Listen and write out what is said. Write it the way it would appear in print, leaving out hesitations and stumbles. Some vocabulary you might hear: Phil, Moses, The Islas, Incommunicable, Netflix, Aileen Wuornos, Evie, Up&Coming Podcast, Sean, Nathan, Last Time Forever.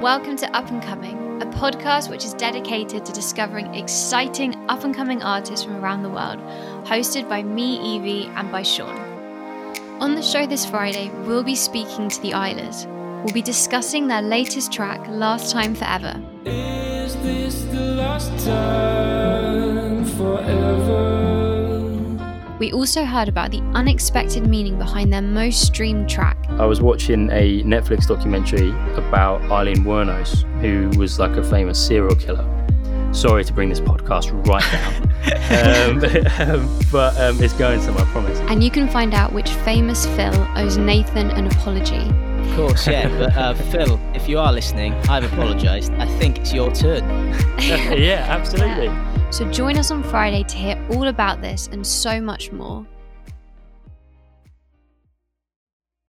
Welcome to Up and Coming, a podcast which is dedicated to discovering exciting up-and-coming artists from around the world, hosted by me, Evie, and by Sean. On the show this Friday, we'll be speaking to The Islas. We'll be discussing their latest track, Last Time Forever. Is this the last time forever? We also heard about the unexpected meaning behind their most streamed track. I was watching a Netflix documentary about Aileen Wuornos, who was like a famous serial killer. Sorry to bring this podcast right down, but it's going somewhere, I promise. And you can find out which famous Phil owes Nathan an apology. Of course, yeah, but Phil, if you are listening, I've apologised. I think it's your turn. Yeah, absolutely. Yeah. So join us on Friday to hear all about this and so much more.